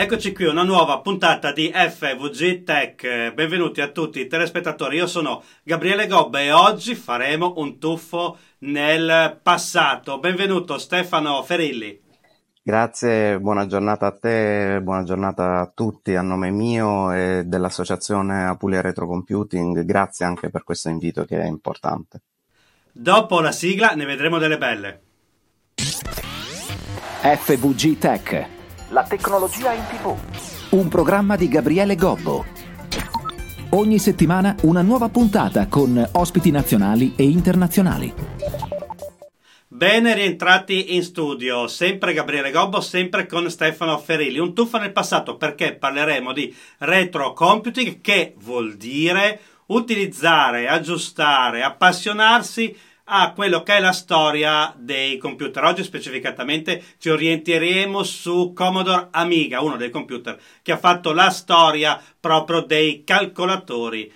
Eccoci qui, una nuova puntata di FVG Tech. Benvenuti a tutti i telespettatori. Io sono Gabriele Gobba e oggi faremo un tuffo nel passato. Benvenuto Stefano Ferilli. Grazie, buona giornata a te, buona giornata a tutti a nome mio e dell'associazione Apulia Retrocomputing. Grazie anche per questo invito che è importante. Dopo la sigla ne vedremo delle belle. FVG Tech, la tecnologia in TV. Un programma di Gabriele Gobbo. Ogni settimana una nuova puntata con ospiti nazionali e internazionali. Bene, rientrati in studio, sempre Gabriele Gobbo, sempre con Stefano Ferilli. Un tuffo nel passato perché parleremo di retrocomputing, che vuol dire utilizzare, aggiustare, appassionarsi a quello che è la storia dei computer. Oggi specificatamente ci orienteremo su Commodore Amiga, uno dei computer che ha fatto la storia proprio dei calcolatori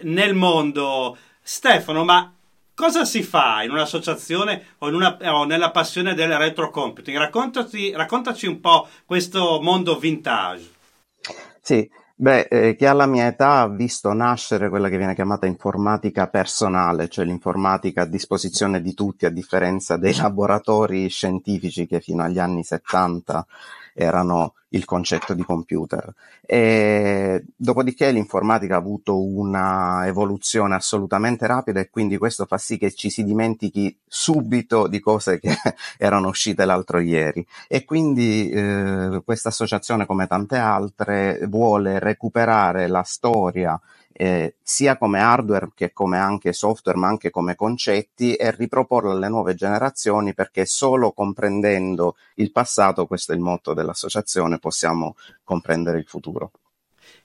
nel mondo. Stefano, ma cosa si fa in un'associazione o nella passione del retrocomputing? Raccontaci un po' questo mondo vintage. Sì. Chi alla mia età ha visto nascere quella che viene chiamata informatica personale, cioè l'informatica a disposizione di tutti, a differenza dei laboratori scientifici che fino agli anni 70 erano il concetto di computer. E dopodiché l'informatica ha avuto una evoluzione assolutamente rapida e quindi questo fa sì che ci si dimentichi subito di cose che erano uscite l'altro ieri. E quindi questa associazione, come tante altre, vuole recuperare la storia sia come hardware che come anche software, ma anche come concetti, e riproporla alle nuove generazioni, perché solo comprendendo il passato, questo è il motto dell'associazione, possiamo comprendere il futuro.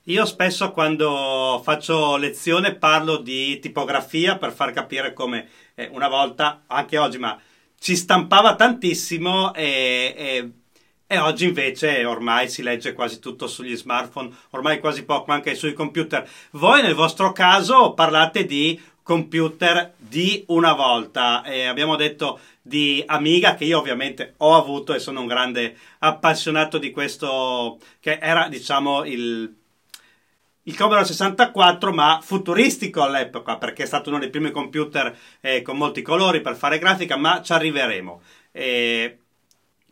Io spesso quando faccio lezione parlo di tipografia per far capire come una volta, anche oggi, ma ci stampava tantissimo e oggi invece ormai si legge quasi tutto sugli smartphone, ormai quasi poco anche sui computer. Voi nel vostro caso parlate di computer di una volta, abbiamo detto di Amiga, che io ovviamente ho avuto e sono un grande appassionato di questo, che era diciamo il Commodore 64, ma futuristico all'epoca, perché è stato uno dei primi computer con molti colori per fare grafica, ma ci arriveremo.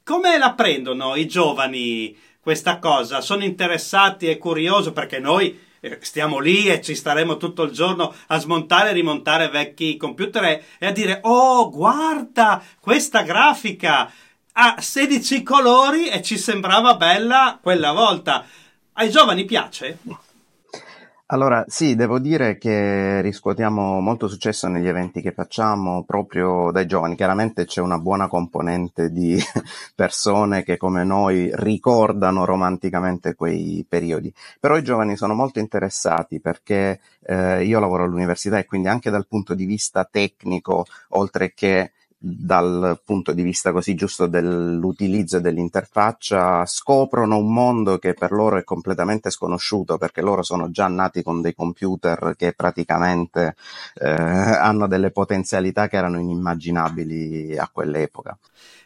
Come la prendono i giovani questa cosa? Sono interessati e curiosi? Perché noi stiamo lì e ci staremo tutto il giorno a smontare e rimontare vecchi computer e a dire «Oh, guarda questa grafica! Ha 16 colori e ci sembrava bella quella volta!» Ai giovani piace? Allora sì, devo dire che riscuotiamo molto successo negli eventi che facciamo proprio dai giovani. Chiaramente c'è una buona componente di persone che come noi ricordano romanticamente quei periodi, però i giovani sono molto interessati perché io lavoro all'università e quindi anche dal punto di vista tecnico, oltre che dal punto di vista così giusto dell'utilizzo dell'interfaccia, scoprono un mondo che per loro è completamente sconosciuto, perché loro sono già nati con dei computer che praticamente hanno delle potenzialità che erano inimmaginabili a quell'epoca.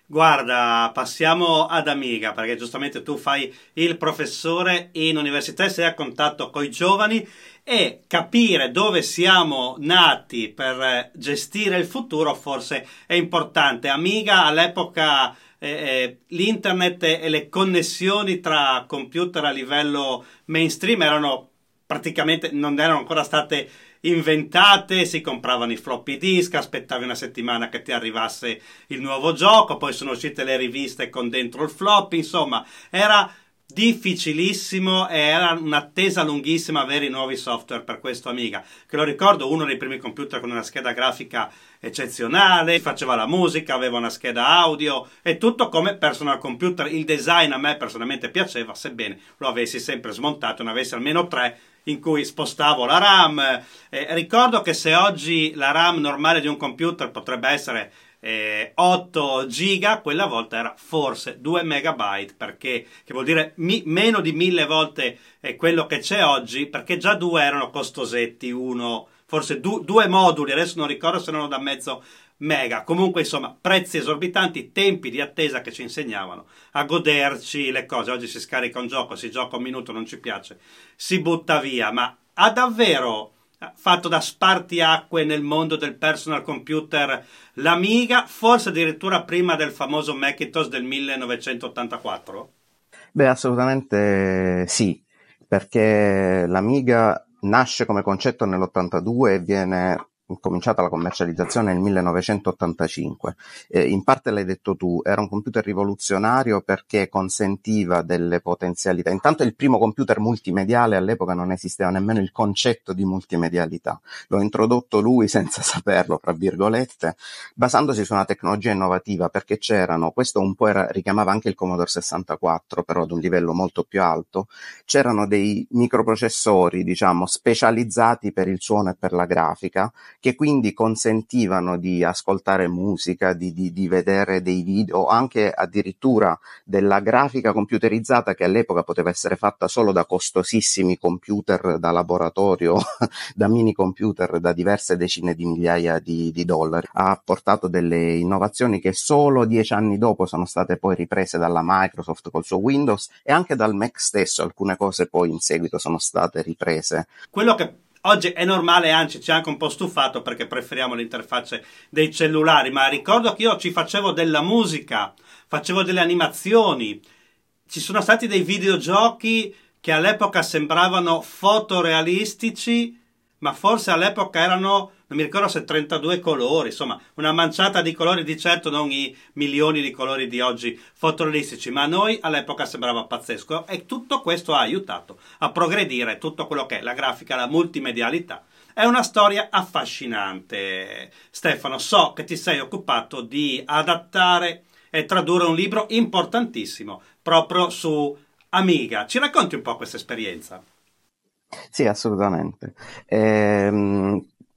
Guarda, passiamo ad Amiga, perché giustamente tu fai il professore in università e sei a contatto coi giovani, e capire dove siamo nati per gestire il futuro forse è importante. Amiga all'epoca l'internet e le connessioni tra computer a livello mainstream erano praticamente, non erano ancora state inventate, si compravano i floppy disk, aspettavi una settimana che ti arrivasse il nuovo gioco, poi sono uscite le riviste con dentro il floppy, insomma era difficilissimo e era un'attesa lunghissima avere i nuovi software per questo Amiga, che lo ricordo uno dei primi computer con una scheda grafica eccezionale, faceva la musica, aveva una scheda audio e tutto come personal computer. Il design a me personalmente piaceva, sebbene lo avessi sempre smontato, ne avessi almeno tre in cui spostavo la RAM. Ricordo che se oggi la RAM normale di un computer potrebbe essere 8 giga, quella volta era forse 2 megabyte, perché che vuol dire meno di 1000 volte quello che c'è oggi, perché già due erano costosetti, uno forse due moduli, adesso non ricordo se erano da mezzo mega. Comunque, insomma, prezzi esorbitanti, tempi di attesa che ci insegnavano a goderci le cose. Oggi si scarica un gioco, si gioca un minuto, non ci piace, si butta via. Ma ha davvero fatto da spartiacque nel mondo del personal computer l'Amiga, forse addirittura prima del famoso Macintosh del 1984? Beh, assolutamente sì, perché l'Amiga nasce come concetto nell'82 e viene cominciata la commercializzazione nel 1985. In parte l'hai detto tu, era un computer rivoluzionario perché consentiva delle potenzialità. Intanto il primo computer multimediale, all'epoca non esisteva nemmeno il concetto di multimedialità. L'ho introdotto lui senza saperlo, fra virgolette, basandosi su una tecnologia innovativa, perché c'erano, questo un po' richiamava anche il Commodore 64, però ad un livello molto più alto, c'erano dei microprocessori, diciamo, specializzati per il suono e per la grafica, che quindi consentivano di ascoltare musica, di vedere dei video, anche addirittura della grafica computerizzata che all'epoca poteva essere fatta solo da costosissimi computer da laboratorio, da mini computer da diverse decine di migliaia di dollari. Ha portato delle innovazioni che solo 10 anni dopo sono state poi riprese dalla Microsoft col suo Windows e anche dal Mac stesso. Alcune cose poi in seguito sono state riprese. Quello che oggi è normale, anzi ci ha anche un po' stufato perché preferiamo le interfacce dei cellulari, ma ricordo che io ci facevo della musica, facevo delle animazioni, ci sono stati dei videogiochi che all'epoca sembravano fotorealistici, ma forse all'epoca erano, non mi ricordo se 32 colori, insomma una manciata di colori, di certo non i milioni di colori di oggi fotorealistici, ma a noi all'epoca sembrava pazzesco, e tutto questo ha aiutato a progredire tutto quello che è la grafica, la multimedialità. È una storia affascinante. Stefano, so che ti sei occupato di adattare e tradurre un libro importantissimo proprio su Amiga. Ci racconti un po' questa esperienza? Sì, assolutamente.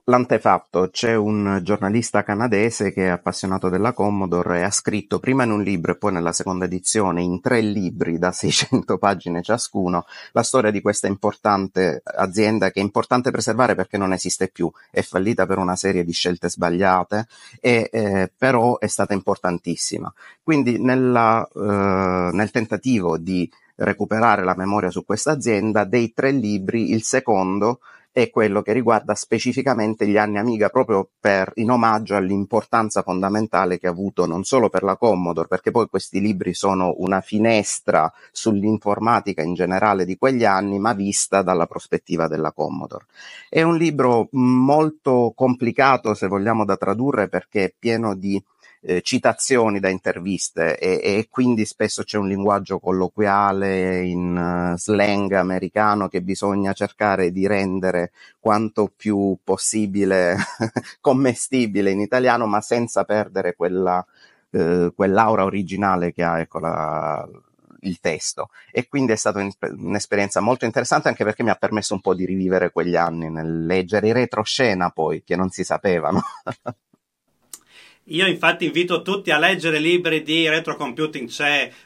L'antefatto, c'è un giornalista canadese che è appassionato della Commodore e ha scritto prima in un libro e poi nella seconda edizione in 3 libri da 600 pagine ciascuno la storia di questa importante azienda, che è importante preservare perché non esiste più, è fallita per una serie di scelte sbagliate e però è stata importantissima. Quindi nel tentativo di recuperare la memoria su questa azienda, dei 3 libri il secondo è quello che riguarda specificamente gli anni Amiga, proprio in omaggio all'importanza fondamentale che ha avuto non solo per la Commodore, perché poi questi libri sono una finestra sull'informatica in generale di quegli anni, ma vista dalla prospettiva della Commodore. È un libro molto complicato, se vogliamo, da tradurre, perché è pieno di citazioni da interviste e quindi spesso c'è un linguaggio colloquiale in slang americano che bisogna cercare di rendere quanto più possibile commestibile in italiano, ma senza perdere quell'aura originale che ha, ecco, il testo. E quindi è stata un'esperienza molto interessante, anche perché mi ha permesso un po' di rivivere quegli anni nel leggere i retroscena poi che non si sapevano. Io infatti invito tutti a leggere libri di retrocomputing,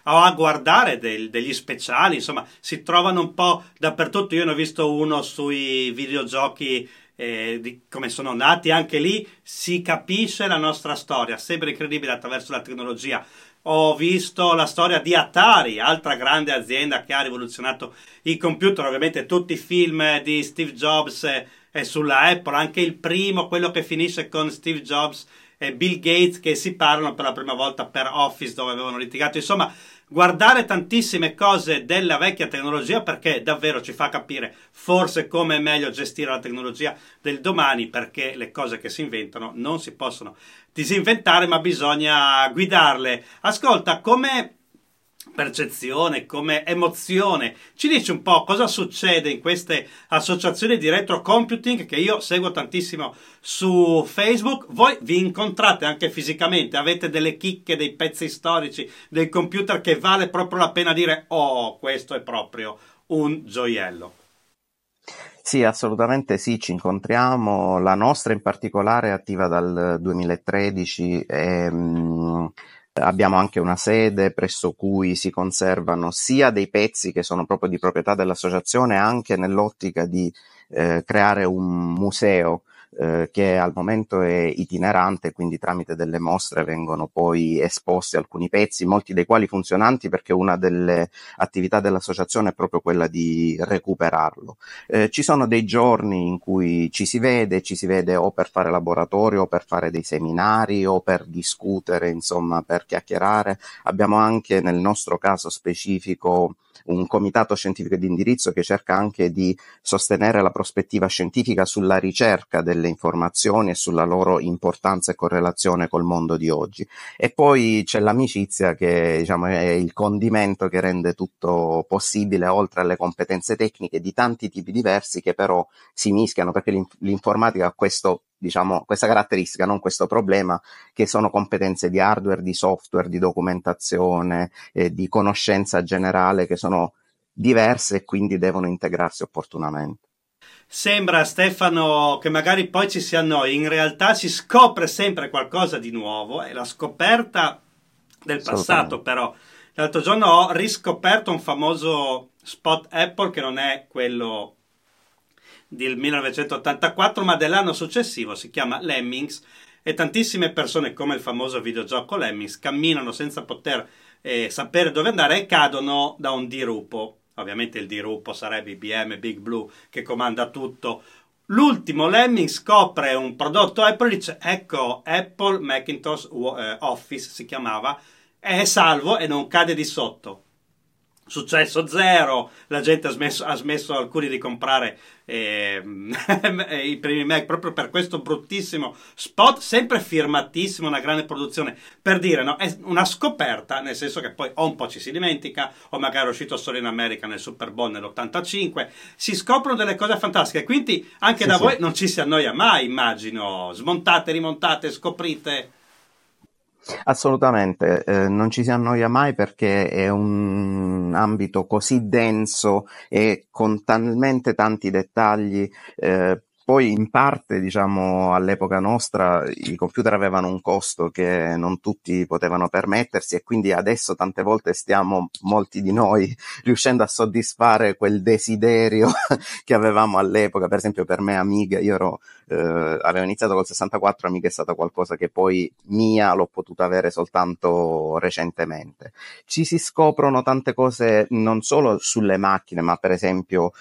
o a guardare degli speciali, insomma si trovano un po' dappertutto. Io ne ho visto uno sui videogiochi, di come sono nati, anche lì si capisce la nostra storia, sembra incredibile attraverso la tecnologia. Ho visto la storia di Atari, altra grande azienda che ha rivoluzionato i computer, ovviamente tutti i film di Steve Jobs e sulla Apple, anche il primo, quello che finisce con Steve Jobs e Bill Gates che si parlano per la prima volta per Office, dove avevano litigato. Insomma, guardare tantissime cose della vecchia tecnologia, perché davvero ci fa capire forse come è meglio gestire la tecnologia del domani, perché le cose che si inventano non si possono disinventare, ma bisogna guidarle. Ascolta, come percezione, come emozione, ci dici un po' cosa succede in queste associazioni di retrocomputing che io seguo tantissimo su Facebook. Voi vi incontrate anche fisicamente, avete delle chicche, dei pezzi storici del computer che vale proprio la pena dire "Oh, questo è proprio un gioiello"? Sì, assolutamente sì, ci incontriamo. La nostra in particolare è attiva dal 2013 e abbiamo anche una sede presso cui si conservano sia dei pezzi che sono proprio di proprietà dell'associazione, anche nell'ottica di creare un museo che al momento è itinerante, quindi tramite delle mostre vengono poi esposti alcuni pezzi, molti dei quali funzionanti, perché una delle attività dell'associazione è proprio quella di recuperarlo. Ci sono dei giorni in cui ci si vede o per fare laboratorio, o per fare dei seminari, o per discutere, insomma, per chiacchierare. Abbiamo anche, nel nostro caso specifico, un comitato scientifico di indirizzo che cerca anche di sostenere la prospettiva scientifica sulla ricerca delle informazioni e sulla loro importanza e correlazione col mondo di oggi. E poi c'è l'amicizia, che diciamo è il condimento che rende tutto possibile, oltre alle competenze tecniche di tanti tipi diversi che però si mischiano, perché l'informatica ha questa caratteristica, non questo problema, che sono competenze di hardware, di software, di documentazione, di conoscenza generale, che sono diverse e quindi devono integrarsi opportunamente. Sembra, Stefano, che magari poi ci si annoi, in realtà si scopre sempre qualcosa di nuovo, è la scoperta del passato. Però l'altro giorno ho riscoperto un famoso spot Apple, che non è quello del 1984 ma dell'anno successivo, si chiama Lemmings, e tantissime persone, come il famoso videogioco Lemmings, camminano senza poter sapere dove andare e cadono da un dirupo. Ovviamente il dirupo sarebbe IBM, Big Blue, che comanda tutto. L'ultimo Lemmings scopre un prodotto Apple e dice: ecco, Apple Macintosh Office si chiamava, è salvo e non cade di sotto. Successo zero, la gente ha smesso alcuni di comprare i primi Mac proprio per questo bruttissimo spot, sempre firmatissimo, una grande produzione, per dire, no, è una scoperta, nel senso che poi o un po' ci si dimentica, o magari è uscito solo in America nel Super Bowl nell'85, si scoprono delle cose fantastiche, quindi anche sì, da voi non ci si annoia mai, immagino, smontate, rimontate, scoprite... Assolutamente, non ci si annoia mai, perché è un ambito così denso e con talmente tanti dettagli. Poi in parte, diciamo, all'epoca nostra i computer avevano un costo che non tutti potevano permettersi, e quindi adesso tante volte stiamo, molti di noi, riuscendo a soddisfare quel desiderio che avevamo all'epoca. Per esempio per me Amiga, avevo iniziato col 64, Amiga è stata qualcosa che poi mia l'ho potuta avere soltanto recentemente. Ci si scoprono tante cose non solo sulle macchine, ma per esempio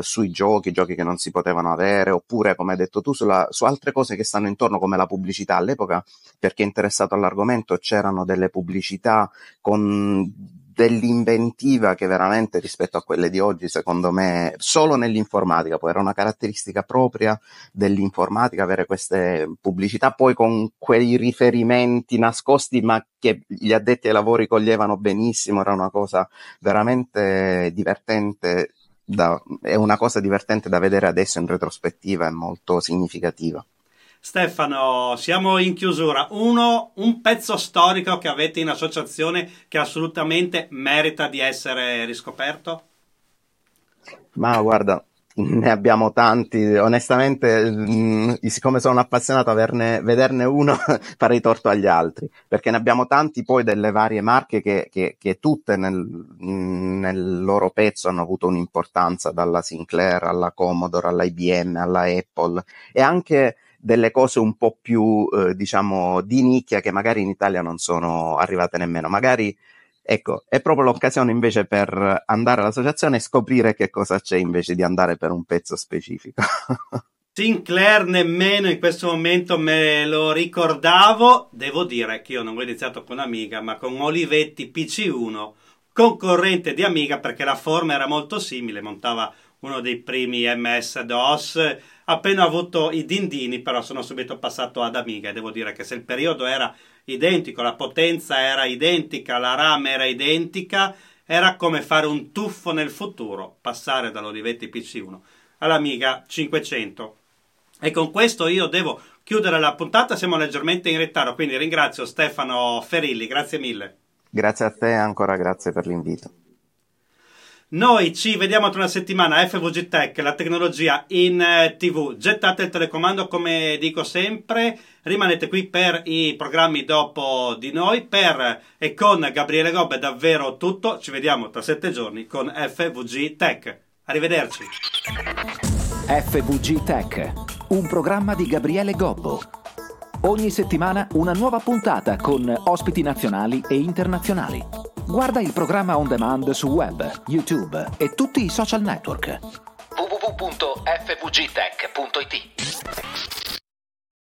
sui giochi che non si potevano avere, oppure, come hai detto tu, su altre cose che stanno intorno, come la pubblicità. All'epoca, per chi è interessato all'argomento, c'erano delle pubblicità con dell'inventiva che veramente, rispetto a quelle di oggi, secondo me, solo nell'informatica, poi era una caratteristica propria dell'informatica avere queste pubblicità, poi con quei riferimenti nascosti ma che gli addetti ai lavori coglievano benissimo. Era una cosa veramente divertente. È una cosa divertente da vedere adesso in retrospettiva, è molto significativa. Stefano, siamo in chiusura. Un pezzo storico che avete in associazione che assolutamente merita di essere riscoperto? Ma guarda, ne abbiamo tanti, onestamente. Siccome sono appassionato, vederne uno farei torto agli altri, perché ne abbiamo tanti, poi, delle varie marche che tutte nel loro pezzo hanno avuto un'importanza, dalla Sinclair alla Commodore, alla IBM, alla Apple, e anche delle cose un po' più di nicchia, che magari in Italia non sono arrivate nemmeno. Magari, ecco, è proprio l'occasione invece per andare all'associazione e scoprire che cosa c'è, invece di andare per un pezzo specifico. Sinclair nemmeno in questo momento me lo ricordavo. Devo dire che io non ho iniziato con Amiga, ma con Olivetti PC1, concorrente di Amiga, perché la forma era molto simile, montava uno dei primi MS-DOS. Appena ho avuto i dindini, però, sono subito passato ad Amiga, e devo dire che se il periodo era identico, la potenza era identica, la RAM era identica, era come fare un tuffo nel futuro, passare dall'Olivetti PC1 all'Amiga 500. E con questo io devo chiudere la puntata, siamo leggermente in ritardo, quindi ringrazio Stefano Ferilli, grazie mille. Grazie a te, ancora grazie per l'invito. Noi ci vediamo tra una settimana. FVG Tech, la tecnologia in TV. Gettate il telecomando, come dico sempre. Rimanete qui per i programmi dopo di noi. Per e con Gabriele Gobba è davvero tutto. Ci vediamo tra 7 giorni con FVG Tech. Arrivederci. FVG Tech. un programma di Gabriele Gobbo. Ogni settimana una nuova puntata con ospiti nazionali e internazionali. Guarda il programma on demand su web, YouTube e tutti i social network. www.fvgtech.it